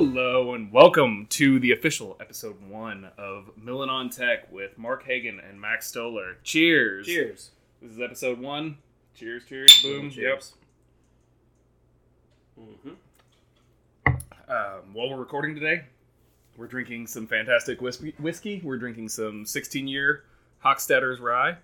Hello and welcome to the official episode 1 of Millen' on Tech with Mark Hagen and Max Stoller. Cheers! Cheers. This is episode 1. Cheers, cheers, boom. Cheers. Yep. Mm-hmm. While we're recording today, we're drinking some fantastic whiskey. We're drinking some 16-year Hochstetter's rye.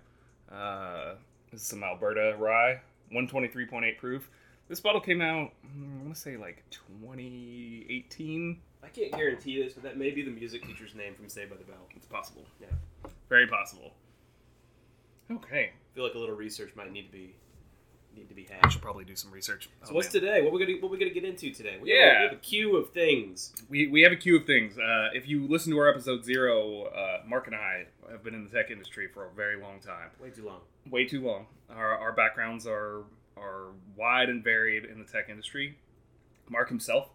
This is some Alberta rye, 123.8 proof. This bottle came out, I want to say, like 2018. I can't guarantee this, but that may be the music teacher's name from Saved by the Bell. It's possible. Yeah. Very possible. Okay. I feel like a little research might need to be had. I should probably do some research. So what's today? What are we gonna get into today? We have a queue of things. We have a queue of things. If you listen to our episode 0, Mark and I have been in the tech industry for a very long time. Way too long. Our backgrounds are wide and varied in the tech industry. Mark himself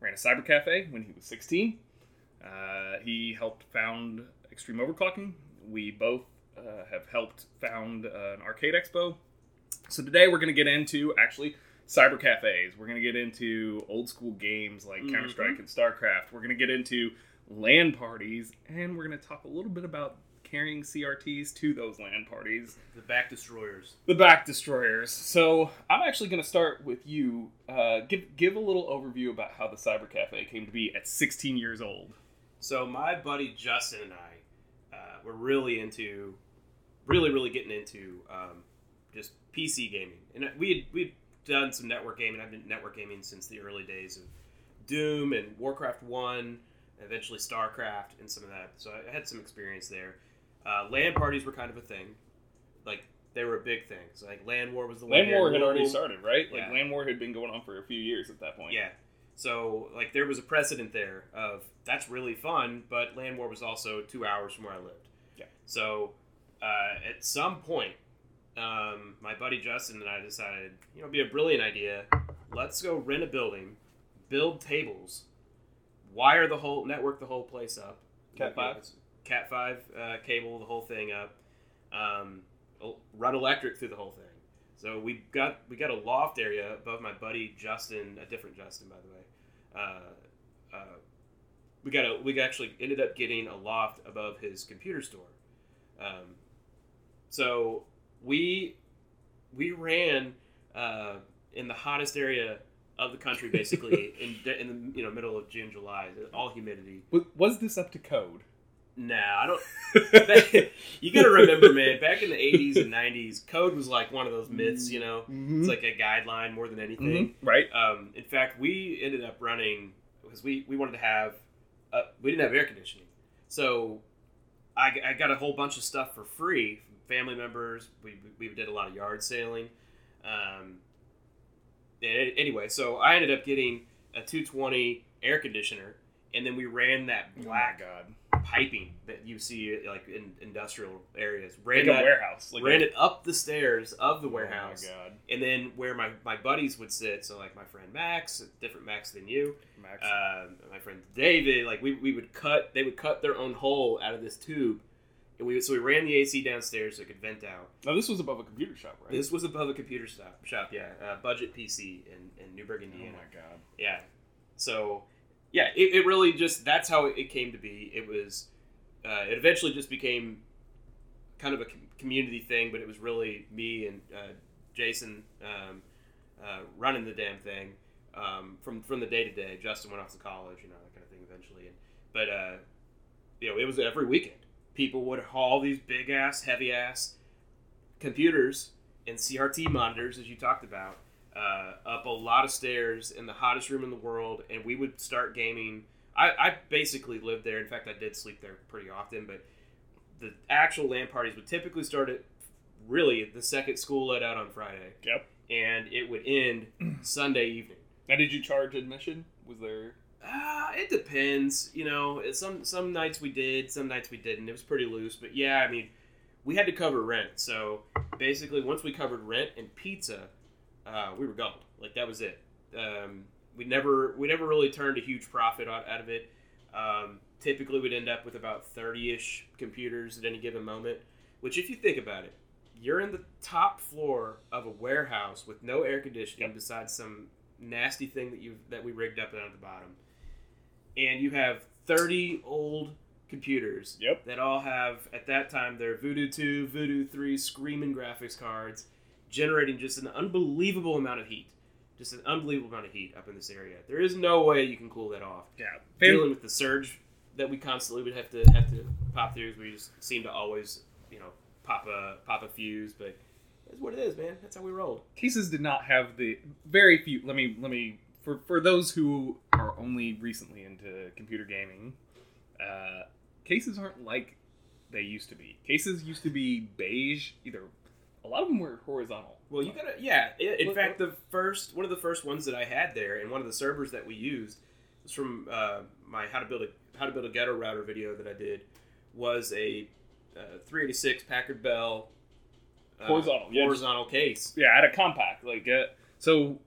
ran a cyber cafe when he was 16. He helped found Extreme Overclocking. We both have helped found an arcade expo. So today we're going to get into, actually, cyber cafes. We're going to get into old school games like Counter-Strike and StarCraft. We're going to get into LAN parties, and we're going to talk a little bit about carrying CRTs to those LAN parties. The back destroyers. So I'm actually going to start with you. Give a little overview about how the cyber cafe came to be at 16 years old. So my buddy Justin and I were really getting into just PC gaming, and we'd done some network gaming. I've been network gaming since the early days of Doom and Warcraft 1, eventually StarCraft and some of that. So I had some experience there. LAN parties were kind of a thing. Like, they were a big thing. So, like, LAN War was the LAN War had already started, right? Yeah. Like, LAN War had been going on for a few years at that point. Yeah. So, like, there was a precedent there of, that's really fun, but LAN War was also 2 hours from where I lived. Yeah. So, at some point, my buddy Justin and I decided, it'd be a brilliant idea. Let's go rent a building, build tables, wire the whole place up. Cat 5 cable the whole thing up, run electric through the whole thing. So we got a loft area above my buddy Justin, a different Justin, by the way. We actually ended up getting a loft above his computer store. So we ran in the hottest area of the country, basically, in the middle of June, July, all humidity. Was this up to code? Nah, I don't. You gotta remember, man. Back in the 80s and 90s, code was like one of those myths. It's like a guideline more than anything, right? In fact, we ended up running because we wanted to have. We didn't have air conditioning, so I got a whole bunch of stuff for free from family members. We did a lot of yard sailing. Anyway, so I ended up getting a 220 air conditioner, and then we ran that black piping that you see like in industrial areas. Ran a warehouse. It up the stairs of the warehouse. Oh my God. And then where my buddies would sit, so like my friend Max, different Max than you, Max. My friend David, like they would cut their own hole out of this tube. And we ran the AC downstairs so it could vent out. Now, this was above a computer shop, right? This was above a computer shop, yeah. Budget PC in Newburgh, Indiana. Oh, my God. Yeah. So, yeah, it really just, that's how it came to be. It was, it eventually just became kind of a community thing, but it was really me and Jason running the damn thing from the day-to-day. Justin went off to college, that kind of thing eventually. But, it was every weekend. People would haul these big-ass, heavy-ass computers and CRT monitors, as you talked about, up a lot of stairs in the hottest room in the world, and we would start gaming. I basically lived there. In fact, I did sleep there pretty often, but the actual LAN parties would typically start at, really, the second school let out on Friday. Yep. And it would end Sunday evening. Now, did you charge admission? Was there... it depends, some nights we did, some nights we didn't. It was pretty loose, but yeah, I mean, we had to cover rent. So basically once we covered rent and pizza, we were gold. Like that was it. We never really turned a huge profit out of it. Typically we'd end up with about 30-ish computers at any given moment, which if you think about it, you're in the top floor of a warehouse with no air conditioning besides some nasty thing that we rigged up down at the bottom. and you have 30 old computers that all have, at that time, their Voodoo 2, Voodoo 3 screaming graphics cards, generating just an unbelievable amount of heat. Just an unbelievable amount of heat up in this area. There is no way you can cool that off. Yeah. Dealing with the surge that we constantly would have to pop through, we just seem to always, you know, pop a fuse, but that's what it is, man. That's how we rolled. Cases did not have the very few. Let me for those who are only recently into computer gaming, cases aren't like they used to be. Cases used to be beige, either. A lot of them were horizontal. Well, you gotta, yeah. In fact, one of the first ones that I had there, and one of the servers that we used was from my how to build a ghetto router video that I did, was a 386 Packard Bell horizontal case. Yeah, I had a Compaq. So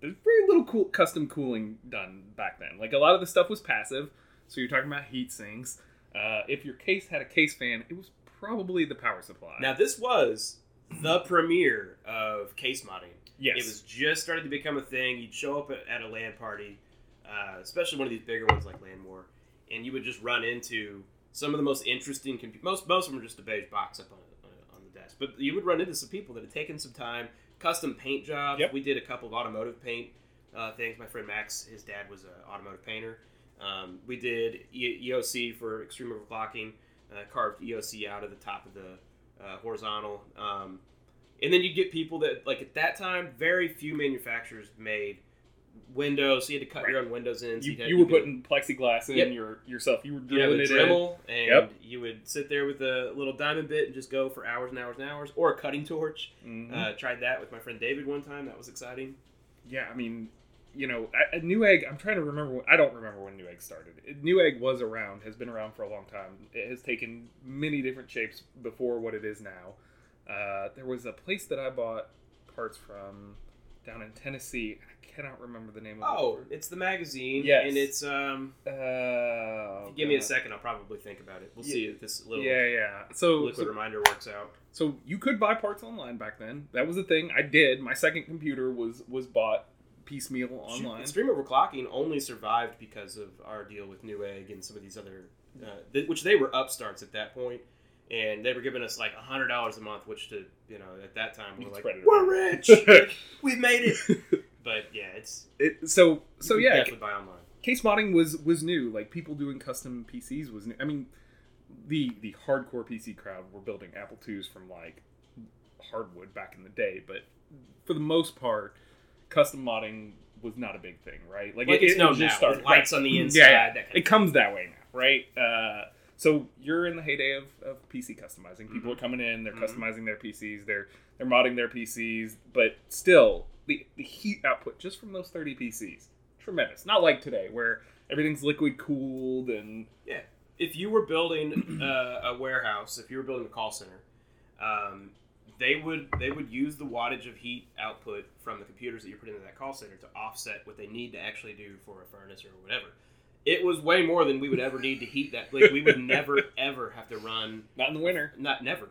there's very little custom cooling done back then. Like, a lot of the stuff was passive. So you're talking about heat sinks. If your case had a case fan, it was probably the power supply. Now, this was the premiere of case modding. Yes. It was just starting to become a thing. You'd show up at a LAN party, especially one of these bigger ones like LAN War, and you would just run into some of the most interesting computers. Most of them were just a beige box up on the desk. But you would run into some people that had taken some time, custom paint jobs. Yep. We did a couple of automotive paint things. My friend Max, his dad was an automotive painter. We did EOC for Extreme Overclocking, carved EOC out of the top of the horizontal. And then you get people that, like, at that time, very few manufacturers made windows, so you had to cut your own windows in. So you were putting plexiglass in yourself. You were drilling it in. You would sit there with a little diamond bit and just go for hours and hours and hours. Or a cutting torch. Mm-hmm. Tried that with my friend David one time. That was exciting. Yeah, I mean, you know, Newegg, I'm trying to remember. I don't remember when Newegg started. Newegg was around, has been around for a long time. It has taken many different shapes before what it is now. There was a place that I bought parts from down in Tennessee. I cannot remember the name of it. Oh, it's the magazine. Yes. And it's, give me a second, I'll probably think about it. We'll see if this little liquid reminder works out. So you could buy parts online back then. That was a thing. I did. My second computer was bought piecemeal online. Extreme Overclocking only survived because of our deal with Newegg and some of these other, which they were upstarts at that point, and they were giving us like $100 a month, which, to, you know, at that time we were like, we're rich, we made it. But yeah, it's definitely buy online. Case modding was new. Like, people doing custom PCs was new. I mean, the hardcore PC crowd were building Apple IIs from like hardwood back in the day, but for the most part, custom modding was not a big thing, right? Like it's no just start lights on the inside. Yeah. That kind of it comes that way now, right? So you're in the heyday of PC customizing. People are coming in, they're customizing their PCs, they're modding their PCs, but still the heat output just from those 30 PCs, tremendous. Not like today where everything's liquid cooled and yeah. If you were building a warehouse, if you were building a call center, They would use the wattage of heat output from the computers that you put into that call center to offset what they need to actually do for a furnace or whatever. It was way more than we would ever need to heat that. Like, we would never ever have to run. Not in the winter. Never.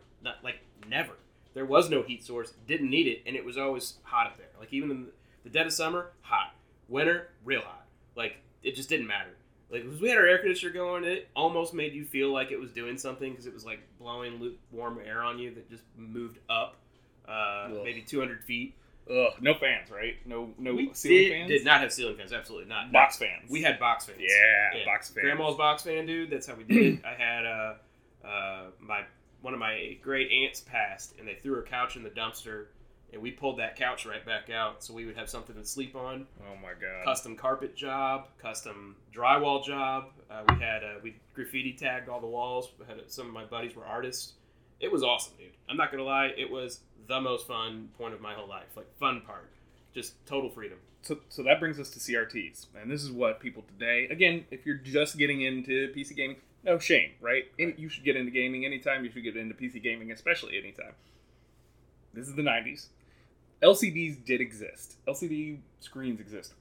There was no heat source. Didn't need it, and it was always hot up there. Like, even in the dead of summer, hot. Winter, real hot. Like, it just didn't matter. Like, we had our air conditioner going, it almost made you feel like it was doing something because it was like blowing lukewarm air on you that just moved up maybe 200 feet. Ugh, no fans, right? No ceiling fans? We did not have ceiling fans, absolutely not. Box fans. We had box fans. Yeah, box fans. Grandma's box fan, dude, that's how we did it. I had one of my great aunts passed, and they threw her couch in the dumpster, and we pulled that couch right back out, so we would have something to sleep on. Oh my god! Custom carpet job, custom drywall job. We graffiti tagged all the walls. Some of my buddies were artists. It was awesome, dude. I'm not gonna lie, it was the most fun point of my whole life. Like, fun part, just total freedom. So that brings us to CRTs, and this is what people today. Again, if you're just getting into PC gaming, no shame, right? And you should get into gaming anytime. You should get into PC gaming, especially anytime. This is the 90s. LCDs did exist. LCD screens exist.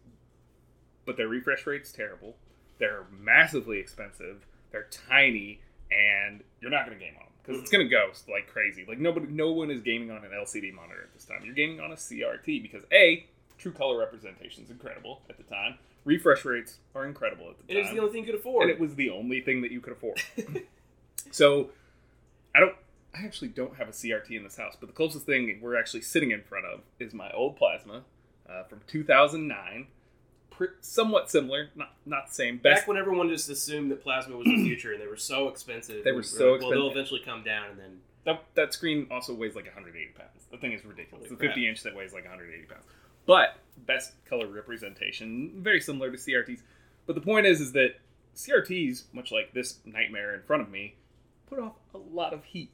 But their refresh rate's terrible. They're massively expensive. They're tiny. And you're not going to game on them. Because it's going to go like crazy. Like, no one is gaming on an LCD monitor at this time. You're gaming on a CRT. Because A, true color representation is incredible at the time. Refresh rates are incredible at the time. It was the only thing you could afford. And it was the only thing that you could afford. So, I actually don't have a CRT in this house, but the closest thing we're actually sitting in front of is my old plasma from 2009. Somewhat similar, not the same. Best. Back when everyone just assumed that plasma was the future and they were so expensive. They were so expensive. Well, they'll eventually come down and then... That screen also weighs like 180 pounds. The thing is ridiculous. Holy crap. 50-inch that weighs like 180 pounds. But best color representation, very similar to CRTs. But the point is that CRTs, much like this nightmare in front of me, put off a lot of heat.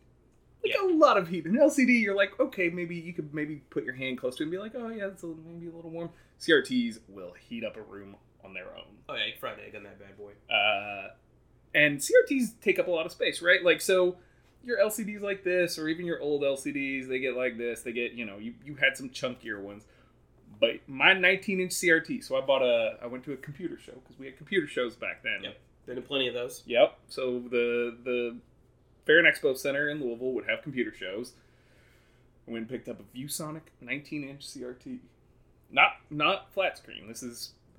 A lot of heat. In LCD, you're like, okay, maybe you could put your hand close to it and be like, oh, yeah, it's maybe a little warm. CRTs will heat up a room on their own. Oh, yeah, fried egg on that bad boy. And CRTs take up a lot of space, right? Like, so your LCDs like this, or even your old LCDs, they get like this. They get, you had some chunkier ones. But my 19-inch CRT, so I went to a computer show, because we had computer shows back then. Yep, there were plenty of those. Yep, so the Fair and Expo Center in Louisville would have computer shows. I went and picked up a ViewSonic 19-inch CRT, not flat screen. This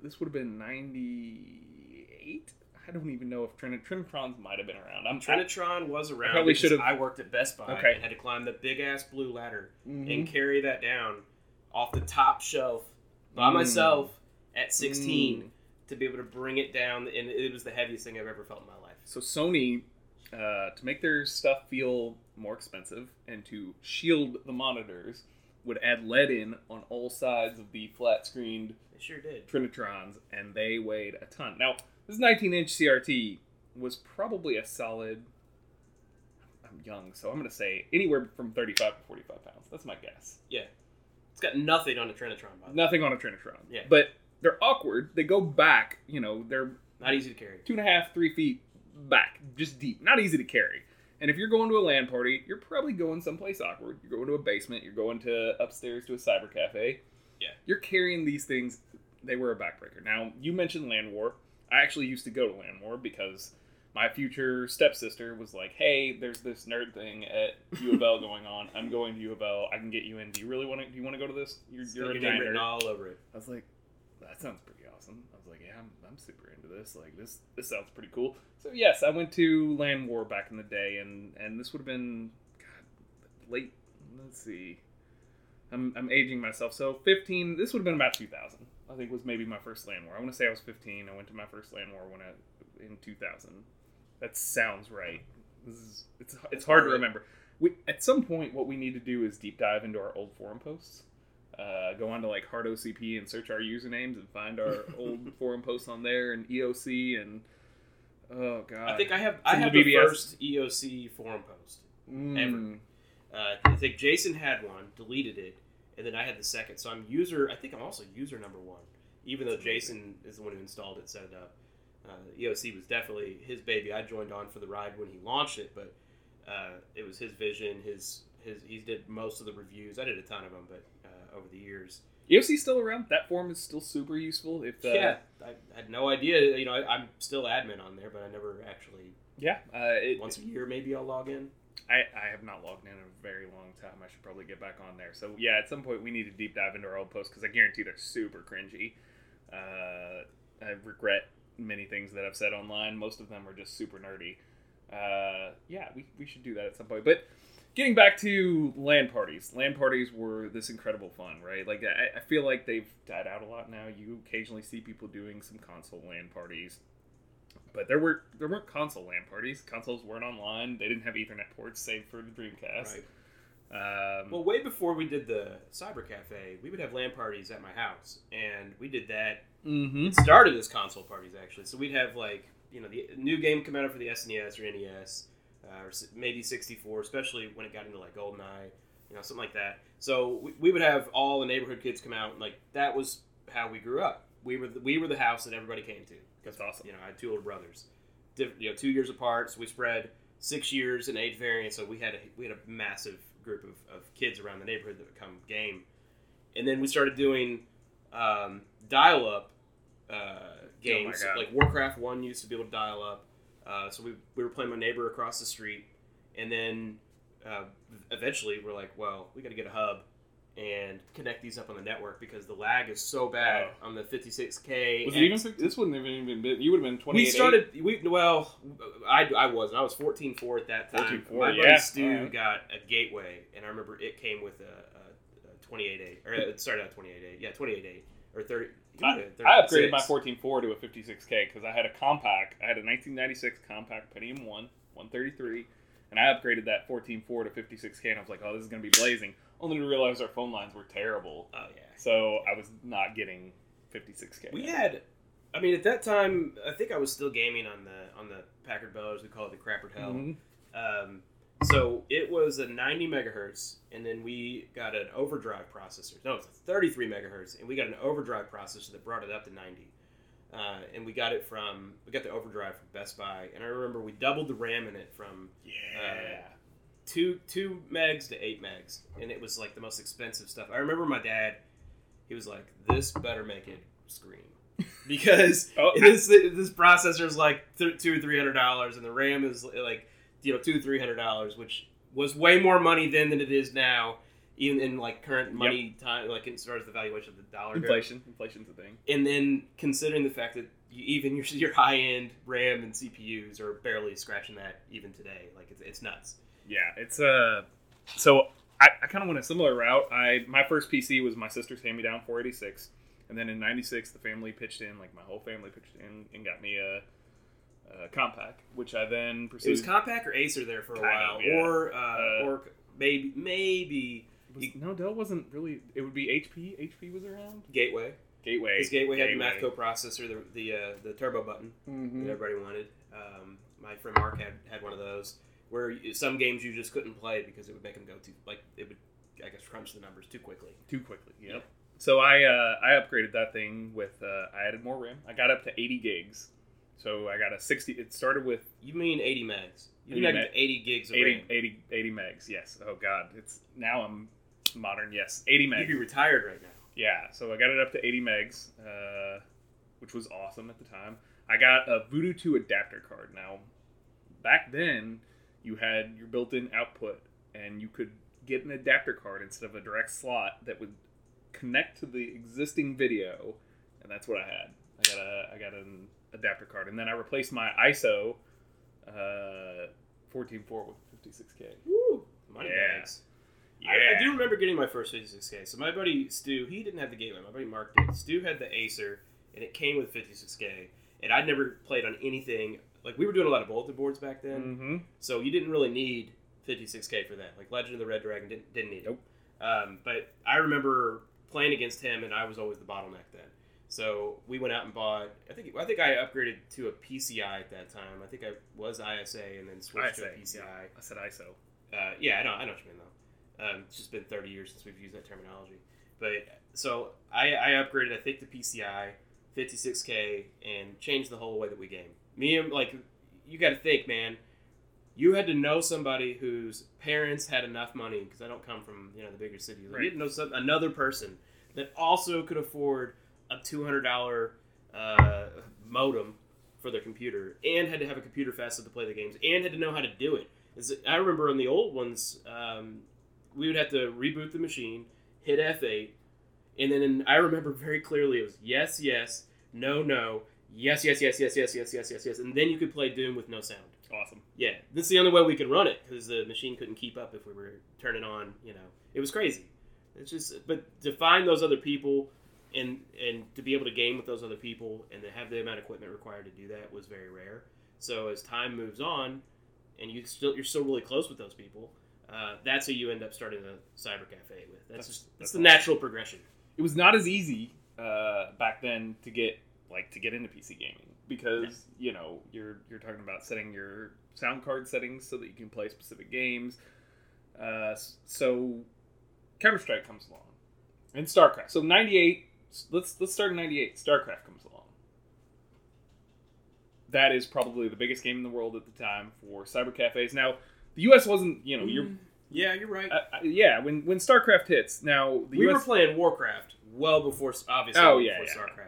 would have been 98. I don't even know if Trinitrons might have been around. Trinitron was around. I probably should have. I worked at Best Buy and had to climb the big ass blue ladder and carry that down off the top shelf by myself at 16 to be able to bring it down, and it was the heaviest thing I've ever felt in my life. So Sony. To make their stuff feel more expensive and to shield the monitors, would add lead in on all sides of the flat-screened Trinitrons, and they weighed a ton. Now, this 19-inch CRT was probably a solid... I'm young, so I'm going to say anywhere from 35 to 45 pounds. That's my guess. Yeah. It's got nothing on a Trinitron, by the way. Nothing on a Trinitron. Yeah. But they're awkward. They go back, they're... Not easy to carry. 2.5, 3 feet. Back, just deep, not easy to carry. And if you're going to a LAN party, you're probably going someplace awkward. You're going to a basement, you're going to upstairs to a cyber cafe. Yeah. You're carrying these things. They were a backbreaker. Now, you mentioned LAN War. I actually used to go to LAN War because my future stepsister was like, hey, there's this nerd thing at U of L going on. I'm going to U of L. I can get you in. Do you want to go to this? You're a nerd. All over it. I was like, that sounds pretty awesome. I was like, yeah, I'm super into this. Like, this sounds pretty cool. So, yes, I went to LAN War back in the day, and this would have been, late, let's see. I'm aging myself. So, 15, this would have been about 2000, I think, was maybe my first LAN War. I want to say I was 15. I went to my first LAN War in 2000. That sounds right. It's hard to remember. At some point, what we need to do is deep dive into our old forum posts. Go on to like Hard OCP and search our usernames and find our old forum posts on there and EOC and oh god. I think I have the first EOC forum post ever. I think Jason had one, deleted it, and then I had the second. So I'm also user number one, even though Jason is the one who installed it, set it up. EOC was definitely his baby. I joined on for the ride when he launched it, but it was his vision. He did most of the reviews. I did a ton of them, but. Over the years, EOC's still around. That forum is still super useful. I had no idea. I'm still admin on there, but I never actually. Yeah, once a year maybe I'll log in. I have not logged in a very long time. I should probably get back on there. So yeah, at some point we need to deep dive into our old posts because I guarantee they're super cringy. I regret many things that I've said online. Most of them are just super nerdy. Yeah, we should do that at some point, but. Getting back to LAN parties. LAN parties were this incredible fun, right? Like, I feel like they've died out a lot now. You occasionally see people doing some console LAN parties. But there weren't console LAN parties. Consoles weren't online. They didn't have Ethernet ports, save for the Dreamcast. Right. Well, way before we did the Cyber Cafe, we would have LAN parties at my house. And we did that. Mm-hmm. It started as console parties, actually. So we'd have, like, the new game come out for the SNES or NES. Or maybe 64, especially when it got into like GoldenEye, something like that. So we would have all the neighborhood kids come out, and like that was how we grew up. We were the house that everybody came to. That's awesome. I had two older brothers, 2 years apart, so we spread 6 years in age variance. So we had a massive group of kids around the neighborhood that would come game, and then we started doing dial-up games. Oh, like Warcraft 1 used to be able to dial up. So we were playing my neighbor across the street, and then eventually we're like, well, we got to get a hub, and connect these up on the network because the lag is so bad on the 56K. Was it even? This wouldn't have even been. You would have been 28. We started. I wasn't. I was 14.4 at that time. 14.4. My buddy Stu got a Gateway, and I remember it came with a 28.8, or it started out 28.8. Yeah, 28.8 or 30. I upgraded my 14.4 to a 56K because I had a Compaq. I had a 1996 Compaq Pentium 133, and I upgraded that 14.4 to 56K, and I was like, oh, this is going to be blazing. Only to realize our phone lines were terrible. Oh, yeah. So I was not getting 56K. We had, I mean, at that time, I think I was still gaming on the Packard Bell, as we call it, the Crapper Hell. Mm-hmm. So it was a 90 megahertz, and then we got an overdrive processor. No, it's a 33 megahertz, and we got an overdrive processor that brought it up to 90. And we got it from, we got the overdrive from Best Buy, and I remember we doubled the RAM in it from... Yeah. Two megs to 8 megs, and it was like the most expensive stuff. I remember my dad, he was like, "This better make it scream," because this processor is like $200 or $300, and the RAM is like $200 to $300, which was way more money then than it is now, even in like current money time, like as far as the valuation of the dollar. Inflation's a thing. And then considering the fact that even your high end RAM and CPUs are barely scratching that even today, like it's nuts. Yeah, it's so I kind of went a similar route. My first PC was my sister's hand-me-down 486, and then in 96 the family pitched in, like my whole family pitched in and got me a Compaq, which I then pursued. It was Compaq or Acer there for a while, or maybe. No, Dell wasn't really. It would be HP. HP was around. Gateway. Because Gateway had the Mathco processor, the turbo button that everybody wanted. My friend Mark had one of those. Where some games you just couldn't play because it would make them go too, like, it would, I guess, crunch the numbers too quickly. Yep. So I upgraded that thing with, I added more RAM. I got up to 80 gigs. So I got a 60, it started with... You mean 80 megs. You mean 80 gigs of RAM. 80 megs, yes. Oh, God. Now I'm modern, yes. 80 megs. You'd be retired right now. Yeah, so I got it up to 80 megs, which was awesome at the time. I got a Voodoo 2 adapter card. Now, back then... You had your built-in output, and you could get an adapter card instead of a direct slot that would connect to the existing video, and that's what I had. I got an adapter card, and then I replaced my ISO 14.4 with 56K. Woo! Money bags. Yeah. I do remember getting my first 56K. So my buddy Stu, he didn't have the Gateway. My buddy Mark did. Stu had the Acer, and it came with 56K, and I'd never played on anything. Like, we were doing a lot of bulletin boards back then, so you didn't really need 56K for that. Like, Legend of the Red Dragon didn't need it. Nope. But I remember playing against him, and I was always the bottleneck then. So we went out and bought, I think I upgraded to a PCI at that time. I think I was ISA and then switched to a PCI. Yeah. I said ISO. I know what you mean, though. It's just been 30 years since we've used that terminology. But, so, I upgraded, I think, to PCI, 56K, and changed the whole way that we game. Me and, like, you got to think, man, you had to know somebody whose parents had enough money, because I don't come from, the bigger cities. Like, right. You had to know another person that also could afford a $200 modem for their computer, and had to have a computer fast enough to play the games, and had to know how to do it. I remember on the old ones, we would have to reboot the machine, hit F8, and then I remember very clearly it was yes, yes, no, no. Yes, and then you could play Doom with no sound. Awesome. Yeah, this is the only way we could run it, because the machine couldn't keep up if we were turning on, It was crazy. It's just, but to find those other people and to be able to game with those other people and to have the amount of equipment required to do that was very rare. So as time moves on, and you're still really close with those people, that's who you end up starting a cyber cafe with. That's the natural progression. It was not as easy back then to get into PC gaming, because you're talking about setting your sound card settings so that you can play specific games. So Counter-Strike comes along, and StarCraft. So 98. Let's start in 98. StarCraft comes along. That is probably the biggest game in the world at the time for cyber cafes. Now the U.S. wasn't. You're right. When StarCraft hits, now the we were playing Warcraft well before, obviously. Oh yeah, before StarCraft.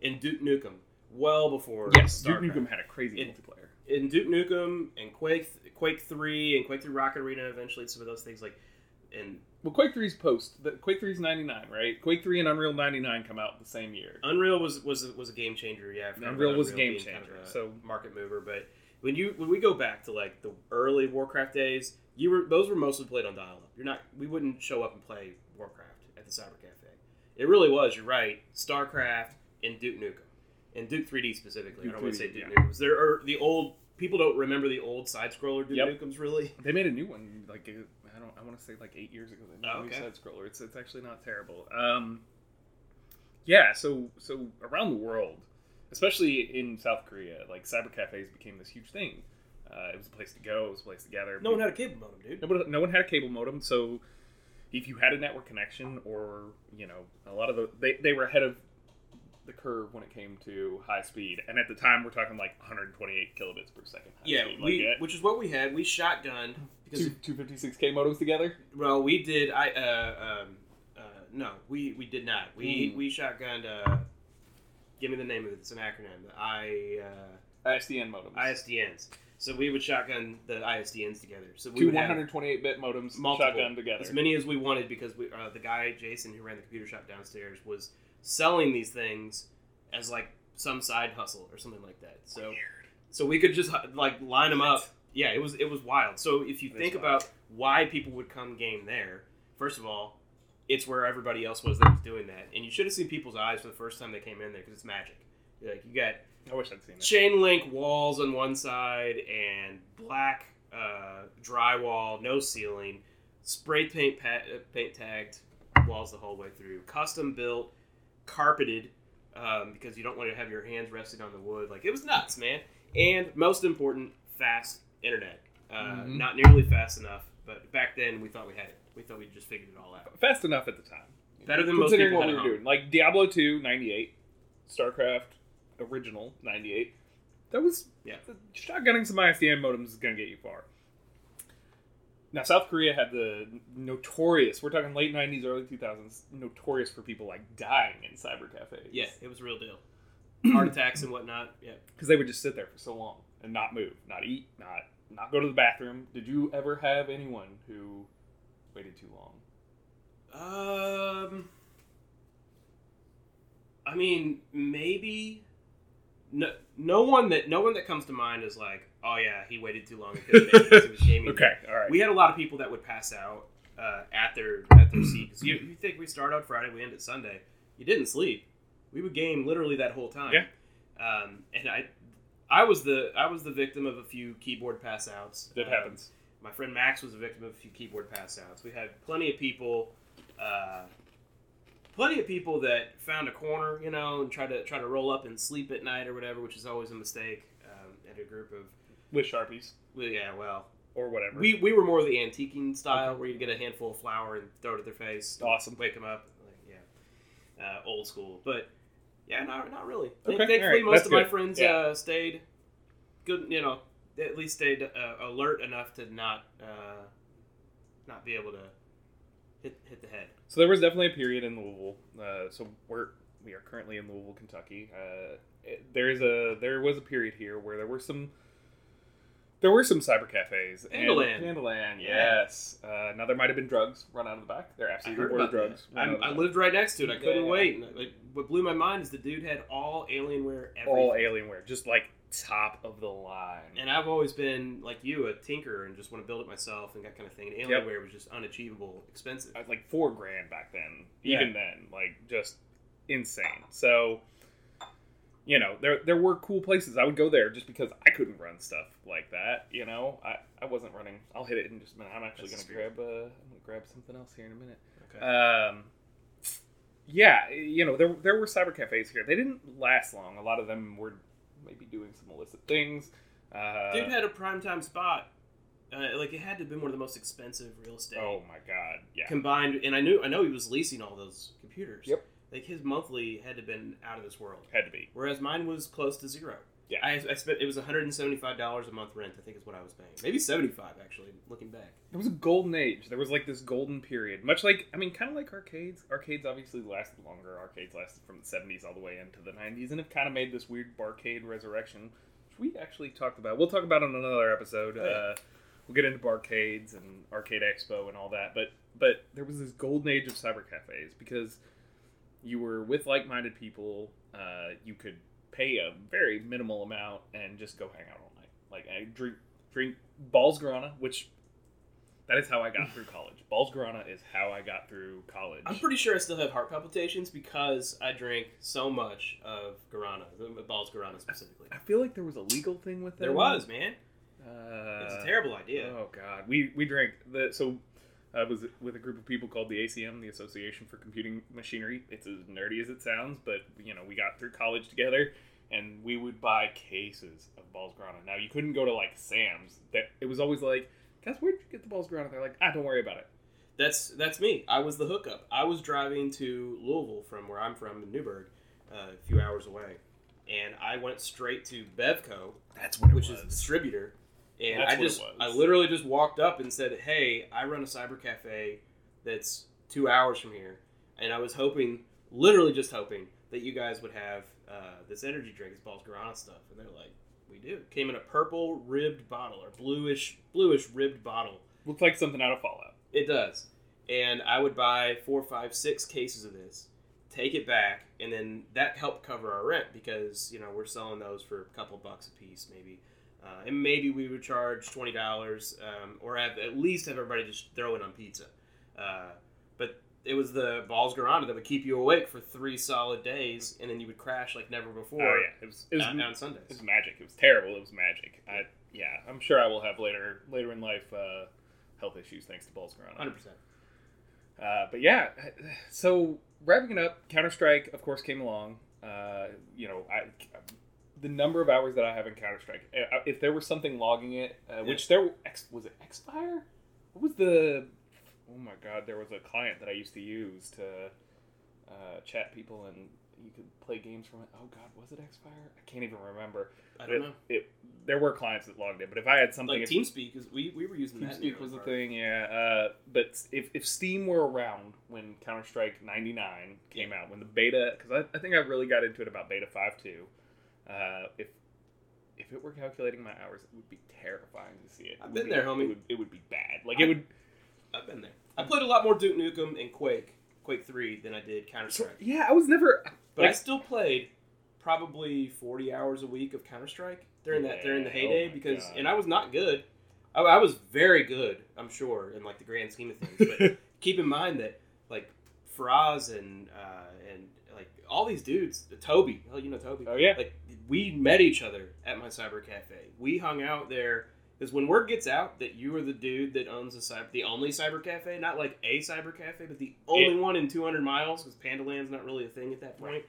And Duke Nukem, well before StarCraft. Duke Nukem had a crazy multiplayer. In Duke Nukem and Quake 3 and Quake 3 Rocket Arena, eventually some of those things, like and well, Quake 3's post. Quake 3's 99, right? Quake 3 and Unreal 99 come out the same year. Unreal was a game changer, yeah. Unreal was a game changer, kind of so market mover. But when we go back to like the early Warcraft days, those were mostly played on dial-up. We wouldn't show up and play Warcraft at the Cyber Cafe. It really was. You're right. StarCraft and Duke Nukem. And Duke 3D specifically. Duke I don't 3D, want to say Duke yeah. Nukems. There are the old people don't remember the old side scroller Duke yep. Nukems really. They made a new one like I want to say like 8 years ago. They made a new side scroller. It's actually not terrible. Yeah. So around the world, especially in South Korea, like cyber cafes became this huge thing. It was a place to go. It was a place to gather. No one had a cable modem, dude. No one had a cable modem. So if you had a network connection, or a lot of they were ahead of the curve when it came to high speed, and at the time we're talking like 128 kilobits per second high speed. Which is what we had. We shotgunned because 256K modems together. Well, we did. No, we did not. We shotgunned. Give me the name of it. It's an acronym. ISDN modems. ISDNs. So we would shotgun the ISDNs together. So we 128-bit modems shotgunned together, as many as we wanted, because we the guy Jason who ran the computer shop downstairs was selling these things as like some side hustle or something like that. So, so we could just like line them up. Yeah, it was wild. So if you think about why people would come game there, first of all, it's where everybody else was that was doing that, and you should have seen people's eyes for the first time they came in there because it's magic. Like you got, I wish I'd seen it. Chain link walls on one side and black drywall, no ceiling, spray paint paint tagged walls the whole way through, custom built. Carpeted because you don't want to have your hands resting on the wood. Like it was nuts, man. And most important, fast internet. Not nearly fast enough, but back then we thought we had it. We thought we just figured it all out. Fast enough at the time. Better than most people had at home. Doing. Like Diablo 2, 98, StarCraft original 98. That was shotgunning some ISDN modems is gonna get you far. Now, South Korea had the notorious, we're talking late 90s, early 2000s, notorious for people, like, dying in cyber cafes. Yeah, it was a real deal. Heart attacks and whatnot, yeah. Because they would just sit there for so long and not move, not eat, not go to the bathroom. Did you ever have anyone who waited too long? I mean, maybe... No one that comes to mind is like, oh yeah, he waited too long because he was gaming. Okay, all right. We had a lot of people that would pass out at their seat. Because you think we start on Friday, we end at Sunday. You didn't sleep. We would game literally that whole time. Yeah. And I was the victim of a few keyboard pass outs. That happens. My friend Max was a victim of a few keyboard pass outs. We had plenty of people that found a corner, and try to roll up and sleep at night or whatever, which is always a mistake at a group of... With Sharpies. Or whatever. We were more of the antiquing style, where you get a handful of flour and throw it at their face. Awesome. Wake them up. Like, yeah. Old school. But, yeah, not really. Okay. Thankfully, right. Most of my friends stayed good, at least stayed alert enough to not be able to hit the head. So there was definitely a period in Louisville. We are currently in Louisville, Kentucky. There was a period here where there were some cyber cafes. Pandaland, yes. Now there might have been drugs run out of the back. There absolutely were drugs. I lived right next to it. I couldn't wait. And what blew my mind is the dude had all Alienware. Everything. All Alienware, just like top of the line. And I've always been like you, a tinkerer, and just want to build it myself and that kind of thing. And Alienware was just unachievable, expensive. I was like $4,000 back then, even then, like just insane. So, there were cool places. I would go there just because I couldn't run stuff like that. I wasn't running. I'll hit it in just a minute. I'm actually going to grab something else here in a minute. Okay. There were cyber cafes here. They didn't last long. A lot of them were maybe doing some illicit things. Dude had a primetime spot. It had to have been one of the most expensive real estate. Oh my god! Yeah. Combined, and I know he was leasing all those computers. Yep. Like his monthly had to have been out of this world. Had to be. Whereas mine was close to zero. Yeah. I spent. It was $175 a month rent. I think is what I was paying. Maybe $75 actually. Looking back, there was a golden age. There was like this golden period, much like kind of like arcades. Arcades obviously lasted longer. Arcades lasted from the 70s all the way into the 90s, and have kind of made this weird barcade resurrection, which we actually talked about. We'll talk about on another episode. We'll get into barcades and Arcade Expo and all that, but But there was this golden age of cyber cafes because you were with like-minded people. You could pay a very minimal amount and just go hang out all night. Like, I drink Bawls Guarana, which that is how I got through college. Bawls Guarana is how I got through college. I'm pretty sure I still have heart palpitations because I drank so much of Guarana, Bawls Guarana specifically. I feel like there was a legal thing with that. There was, man. It's a terrible idea. Oh, God. We drank the... So... I was with a group of people called the ACM, the Association for Computing Machinery. It's as nerdy as it sounds, but, you know, we got through college together, and we would buy cases of Bawls Guarana. Now, you couldn't go to, like, Sam's. It was always like, guys, where'd you get the Bawls Guarana? They're like, don't worry about it. That's me. I was the hookup. I was driving to Louisville from where I'm from in Newburgh, a few hours away, and I went straight to Bevco, which is a distributor. And I literally just walked up and said, hey, I run a cyber cafe that's 2 hours from here. And I was hoping, literally just hoping, that you guys would have this energy drink, this Bawls Guarana stuff. And they're like, we do. Came in a purple ribbed bottle, or bluish ribbed bottle. Looks like something out of Fallout. It does. And I would buy 4, 5, 6 cases of this, take it back, and then that helped cover our rent because, you know, we're selling those for a couple bucks a piece, maybe. And maybe we would charge $20, or at least have everybody just throw in on pizza. But it was the Bawls Guarana that would keep you awake for 3 solid days, and then you would crash like never before. Oh, yeah. It was on Sundays. It was magic. It was terrible. It was magic. I'm sure I will have later in life health issues thanks to Bawls Guarana. 100%. But yeah, so wrapping it up, Counter-Strike, of course, came along. The number of hours that I have in Counter-Strike, if there was something logging it, which there was it Xfire? What was the? Oh my God, there was a client that I used to use to chat people, and you could play games from it. Oh God, was it Xfire? I can't even remember. I don't know. There were clients that logged it, but if I had something like TeamSpeak, because we were using TeamSpeak that was the thing, yeah. But if Steam were around when Counter-Strike 99 came out, when the beta, because I think I really got into it about beta 5.2. If it were calculating my hours, it would be terrifying to see it. I've been there, homie. It would be bad. I've been there. I played a lot more Duke Nukem and Quake 3 than I did Counter-Strike. So, yeah, I was never... But I still played probably 40 hours a week of Counter-Strike during the heyday because... God. And I was not good. I was very good, I'm sure, in the grand scheme of things. But keep in mind that Faraz and all these dudes, Toby. Oh, you know Toby. Oh, yeah. We met each other at my cyber cafe. We hung out there. Because when word gets out that you are the dude that owns the only cyber cafe, not a cyber cafe, but the only one in 200 miles, because Pandaland's not really a thing at that point.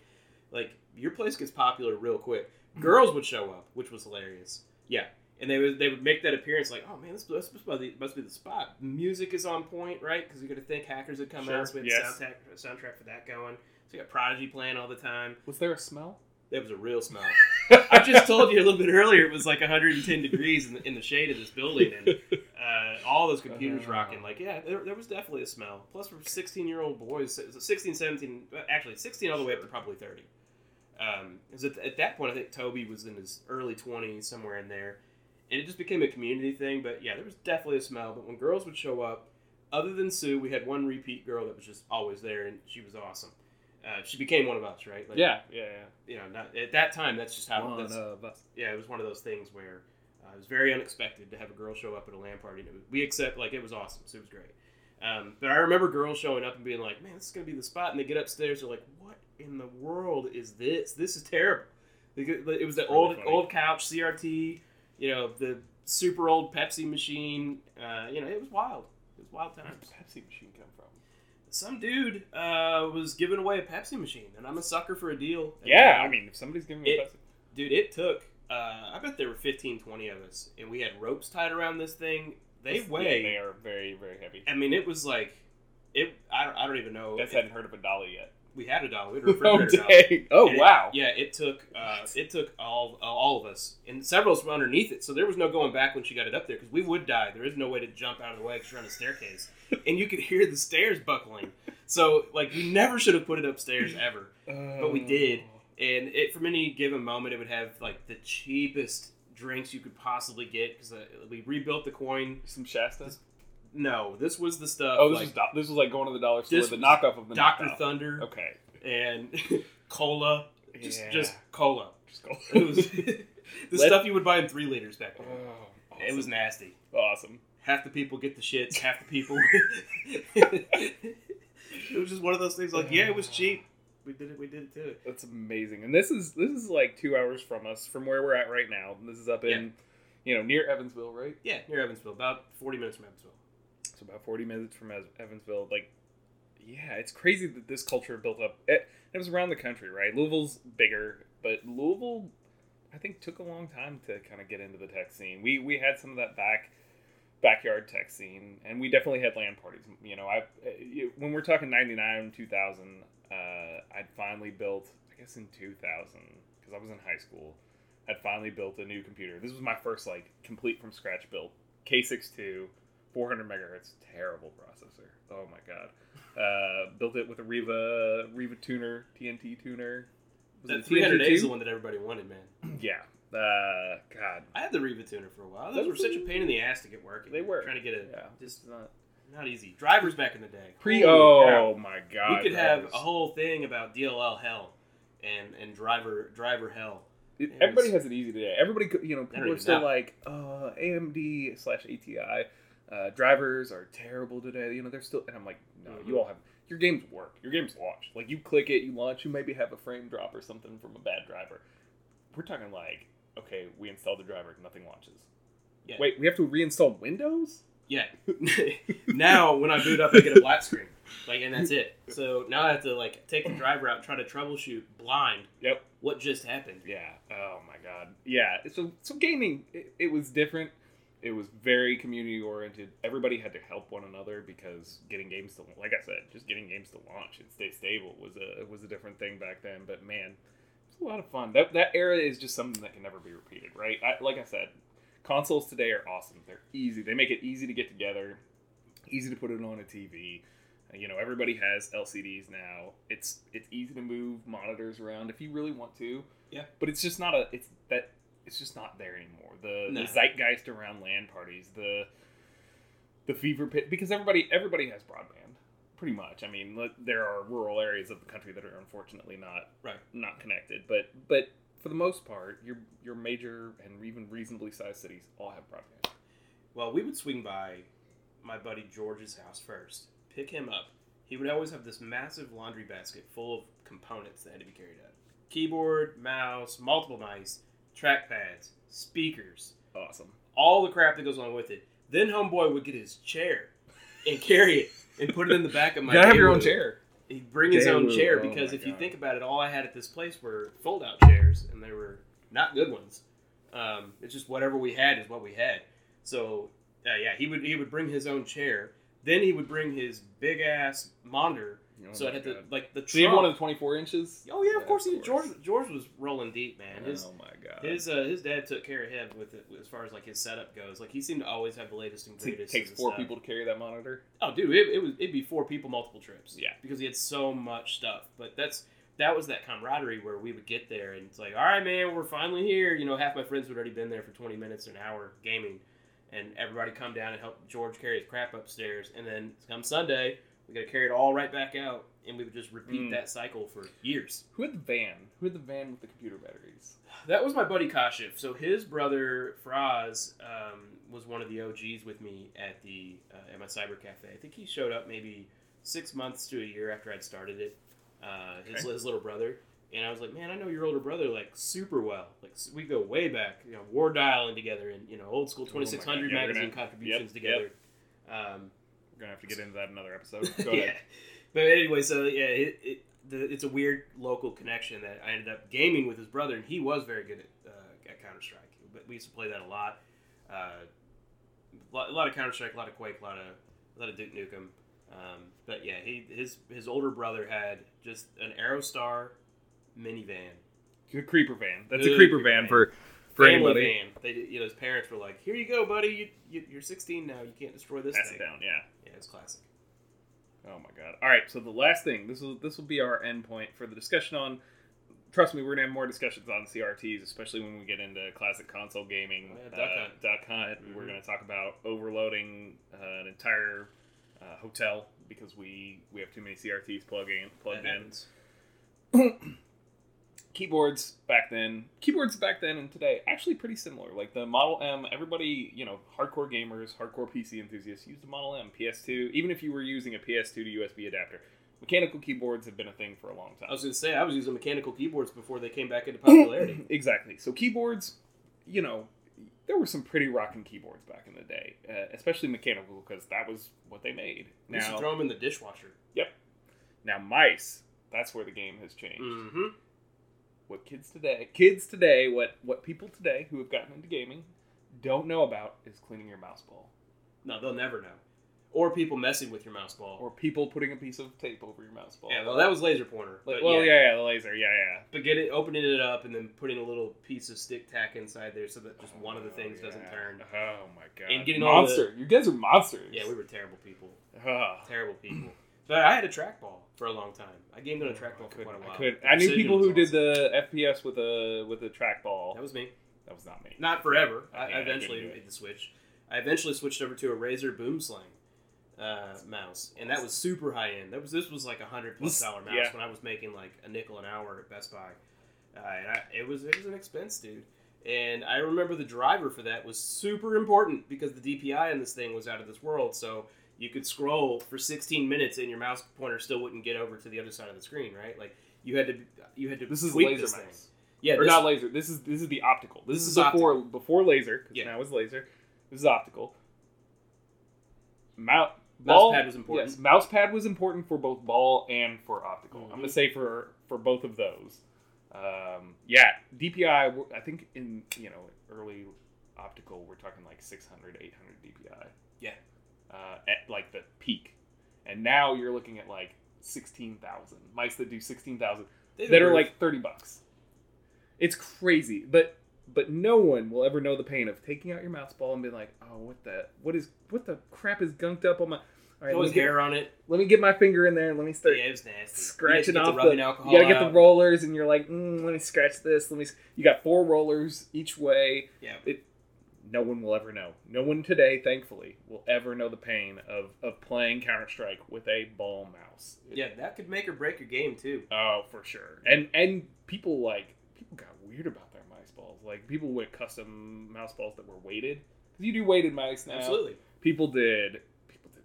Right. Your place gets popular real quick. Girls would show up, which was hilarious. Yeah. And they would make that appearance oh, man, this must be the spot. Music is on point, right? Because you got to think hackers would come out. So we had soundtrack for that going. So you got Prodigy playing all the time. Was there a smell? There was a real smell. I just told you a little bit earlier it was 110 degrees in the shade of this building. And all those computers rocking. There was definitely a smell. Plus we're 16-year-old boys. 16, 17, actually 16 all the way up to probably 30. Because at that point I think Toby was in his early 20s, somewhere in there. And it just became a community thing. But yeah, there was definitely a smell. But when girls would show up, other than Sue, we had one repeat girl that was just always there. And she was awesome. She became one of us, right? Yeah. You know, not, at that time, that's just how... One of us. Yeah, it was one of those things where it was very unexpected to have a girl show up at a LAN party. And it was awesome, so it was great. But I remember girls showing up and being like, man, this is going to be the spot. And they get upstairs, they're like, what in the world is this? This is terrible. It was the old couch, CRT, you know, the super old Pepsi machine. It was wild. It was wild times. Where did the Pepsi machine come from? Some dude was giving away a Pepsi machine, and I'm a sucker for a deal. Yeah, I mean, if somebody's giving me a Pepsi... Dude, it took... I bet there were 15, 20 of us, and we had ropes tied around this thing. They are very, very heavy. I mean, it was I don't even know. I hadn't heard of a dolly yet. We had a dolly. We had a refrigerator dolly. Oh, wow. It took all of us, and several of us were underneath it, so there was no going back when she got it up there, because we would die. There is no way to jump out of the way because you're on a staircase, and you could hear the stairs buckling. So, we never should have put it upstairs ever, but we did, and from any given moment, it would have, the cheapest drinks you could possibly get, because we rebuilt the coin. Some Shasta? No, this was the stuff. Oh, this was like going to the dollar store. The knockoff of the Dr. knockoff. Thunder. Okay. And cola. Just cola. Just cola. It was the stuff you would buy in 3 liters back then. Oh, awesome. It was nasty. Awesome. Half the people get the shits. Half the people. It was just one of those things. Like, yeah, it was cheap. We did it too. That's amazing. And this is like 2 hours from us, from where we're at right now. This is up in, near Evansville, right? Yeah, near Evansville. About 40 minutes from Evansville. So about 40 minutes from Evansville. Like, yeah, it's crazy that this culture built up. It was around the country, right? Louisville's bigger, but Louisville, I think, took a long time to kind of get into the tech scene. We had some of that backyard tech scene, and we definitely had LAN parties. When we're talking 99, 2000, I'd finally built, I guess in 2000, because I was in high school, I'd finally built a new computer. This was my first, like, complete from scratch built. K62, 400 megahertz, terrible processor. Oh my god. Built it with a Riva tuner, TNT tuner. That 300A is the one that everybody wanted, man. Yeah. God. I had the Riva tuner for a while. Those were such a pain in the ass to get working. They were. Trying to get it. Yeah. Just not easy. Drivers back in the day. Oh my god. We could have a whole thing about DLL hell and driver hell. Everybody has it easy today. Everybody, people are still like, AMD/ATI. Drivers are terrible today. They're still, and I'm like, no, you all have, your games work. Your games launch. Like, you click it, you launch, you maybe have a frame drop or something from a bad driver. We're talking like, okay, we installed the driver, nothing launches. Yeah. Wait, we have to reinstall Windows? Yeah. Now, when I boot up, I get a black screen. Like, and that's it. So now I have to, like, take the driver out and try to troubleshoot blind. Yep. What just happened. Yeah. Oh, my God. Yeah. So gaming, it was different. It was very community-oriented. Everybody had to help one another because getting games to launch and stay stable was a different thing back then. But, man, it's a lot of fun. That era is just something that can never be repeated, right? Like I said, consoles today are awesome. They're easy. They make it easy to get together, easy to put it on a TV. Everybody has LCDs now. It's easy to move monitors around if you really want to. Yeah. But it's just not It's just not there anymore. The zeitgeist around LAN parties, the fever pitch, because everybody has broadband, pretty much. I mean, look, there are rural areas of the country that are unfortunately not connected, but for the most part, your major and even reasonably sized cities all have broadband. Well, we would swing by my buddy George's house first, pick him up. He would always have this massive laundry basket full of components that had to be carried out: keyboard, mouse, multiple mice, trackpads, speakers. Awesome. All the crap that goes along with it. Then homeboy would get his chair and carry it and put it in the back of my chair. You gotta have your own chair. He'd bring his own chair because if you think about it, all I had at this place were fold-out chairs, and they were not good ones. It's just whatever we had is what we had. So, he would bring his own chair. Then he would bring his big-ass monitor. So I'd have to, like, the trunk. So you have one of the 24 inches? Oh, yeah, of course. George was rolling deep, man. Oh, my God. His dad took care of him with it, as far as, like, his setup goes. Like, he seemed to always have the latest and greatest. It takes four people to carry that monitor? Oh, dude, it'd be four people, multiple trips. Yeah. Because he had so much stuff. But that was that camaraderie where we would get there, and it's like, all right, man, we're finally here. Half my friends had already been there for 20 minutes, an hour, gaming. And everybody come down and help George carry his crap upstairs. And then come Sunday, we got to carry it all right back out, and we would just repeat that cycle for years. Who had the van? Who had the van with the computer batteries? That was my buddy Kashif. So his brother, Fraz, was one of the OGs with me at the at my cyber cafe. I think he showed up maybe 6 months to a year after I'd started it, his little brother. And I was like, man, I know your older brother, like, super well. Like, we go way back, war dialing together and, old school 2600 magazine contributions together. Yep. We're going to have to get into that in another episode. Go ahead. But anyway, so, yeah, it's a weird local connection that I ended up gaming with his brother, and he was very good at Counter-Strike. But we used to play that a lot. A lot of Counter-Strike, a lot of Quake, a lot of Duke Nukem. But, yeah, his older brother had just an Aerostar minivan. It's a creeper van. That's a creeper van for anybody. Van. They, his parents were like, "Here you go, buddy. You're 16 now. You can't destroy this thing." Pass it down. Yeah. Yeah, it's classic. Oh my god. All right. So the last thing. This will be our end point for the discussion on trust me, we're gonna have more discussions on CRTs, especially when we get into classic console gaming. Oh, yeah, Duck Hunt. Mm-hmm. We're gonna talk about overloading an entire hotel because we have too many CRTs plugged in. Keyboards back then and today actually pretty similar. Like the Model M, everybody, hardcore gamers, hardcore PC enthusiasts used the Model M, PS2, even if you were using a PS2 to USB adapter. Mechanical keyboards have been a thing for a long time. I was going to say, I was using mechanical keyboards before they came back into popularity. Exactly. So keyboards, there were some pretty rocking keyboards back in the day, especially mechanical, because that was what they made. You should throw them in the dishwasher. Yep. Now mice, that's where the game has changed. Mm-hmm. What people today who have gotten into gaming don't know about is cleaning your mouse ball. No, they'll never know. Or people messing with your mouse ball. Or people putting a piece of tape over your mouse ball. Yeah, well, that was laser pointer. The laser, yeah. But opening it up and then putting a little piece of stick tack inside there so that just one of the things doesn't turn. Oh, my God. And getting Monster. You guys are monsters. Yeah, we were terrible people. Terrible people. But I had a trackball for a long time. I gamed on a trackball for quite a while. I knew people who did the FPS with a trackball. That was me. That was not me. Not forever. I eventually made the switch. I eventually switched over to a Razer Boomslang mouse, and that was super high end. This was like $100+ mouse when I was making like a nickel an hour at Best Buy, and it was an expense, dude. And I remember the driver for that was super important because the DPI on this thing was out of this world. So you could scroll for 16 minutes and your mouse pointer still wouldn't get over to the other side of the screen, right? Like you had to. This is laser mouse. Thing. Yeah, or not laser. This is the optical. This is before laser. Yeah, now it's laser. This is optical. Mouse pad was important. Yes, mouse pad was important for both ball and for optical. Mm-hmm. I'm gonna say for both of those. DPI. I think in early optical, we're talking like 600, 800 DPI. Yeah. At like the peak, and now you're looking at like 16,000 mice that do 16,000 that are like $30. It's crazy, but no one will ever know the pain of taking out your mouse ball and being like, oh, what the crap is gunked up on my. All right, there's hair on it. Let me get my finger in there and let me start. Yeah, it was nasty. Scratching off the rubbing alcohol. You gotta get the rollers, and you're like, let me scratch this. You got 4 rollers each way. Yeah. No one will ever know. No one today, thankfully, will ever know the pain of playing Counter-Strike with a ball mouse. Yeah, that could make or break your game, too. Oh, for sure. And people got weird about their mouse balls. Like, people with custom mouse balls that were weighted. Because you do weighted mice now. Absolutely. People did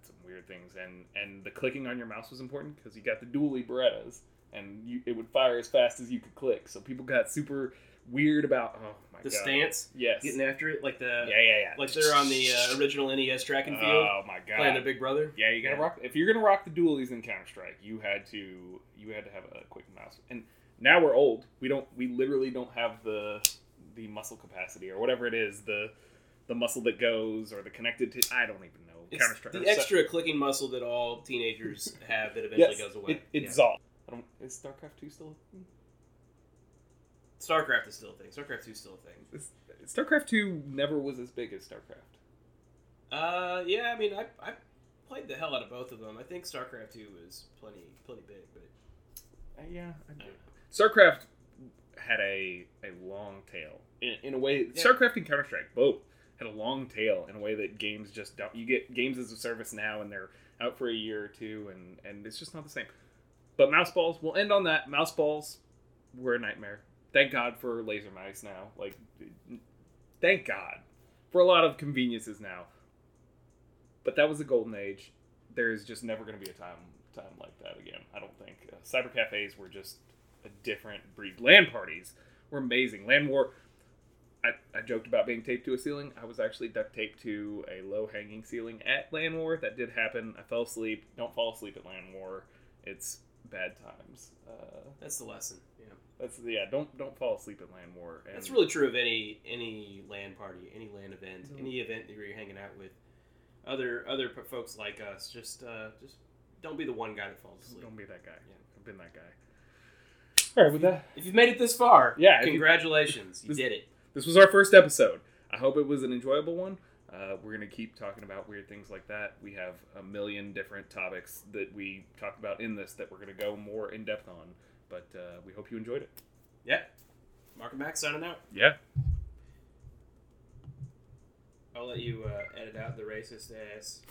some weird things. And the clicking on your mouse was important because you got the dual Librettas. And it would fire as fast as you could click. So people got super weird about the stance, yes, getting after it, like the like they're on the original NES track and field. Oh my God, playing their big brother. Yeah, you gotta rock. If you're gonna rock the dualies in Counter-Strike, you had to have a quick mouse. And now we're old. We literally don't have the muscle capacity or whatever it is, the muscle that goes or the connected to. I don't even know Counter-Strike. The extra clicking muscle that all teenagers have that eventually goes away. It's all. Is StarCraft II still? StarCraft is still a thing. StarCraft 2 is still a thing. StarCraft 2 never was as big as StarCraft. Yeah, I mean, I played the hell out of both of them. I think StarCraft 2 was plenty big, but... yeah, I do. StarCraft had a long tail. In a way, yeah. StarCraft and Counter-Strike both had a long tail in a way that games just don't... You get games as a service now, and they're out for a year or two, and it's just not the same. But mouse balls, we'll end on that. Mouse balls were a nightmare. Thank God for laser mice now. Like, thank God for a lot of conveniences now. But that was a golden age. There is just never going to be a time like that again, I don't think. Cyber cafes were just a different breed. LAN parties were amazing. LAN War, I joked about being taped to a ceiling. I was actually duct taped to a low-hanging ceiling at LAN War. That did happen. I fell asleep. Don't fall asleep at LAN War. It's bad times. That's the lesson. Yeah. Don't fall asleep at LAN War. And that's really true of any LAN party, any LAN event, mm-hmm. any event that you're hanging out with other folks like us. Just don't be the one guy that falls asleep. Don't be that guy. Yeah. I've been that guy. All right, with that. If you've made it this far, congratulations, you did it. This was our first episode. I hope it was an enjoyable one. We're going to keep talking about weird things like that. We have a million different topics that we talked about in this that we're going to go more in depth on. But we hope you enjoyed it. Yeah. Mark and Max signing out. Yeah. I'll let you edit out the racist ass.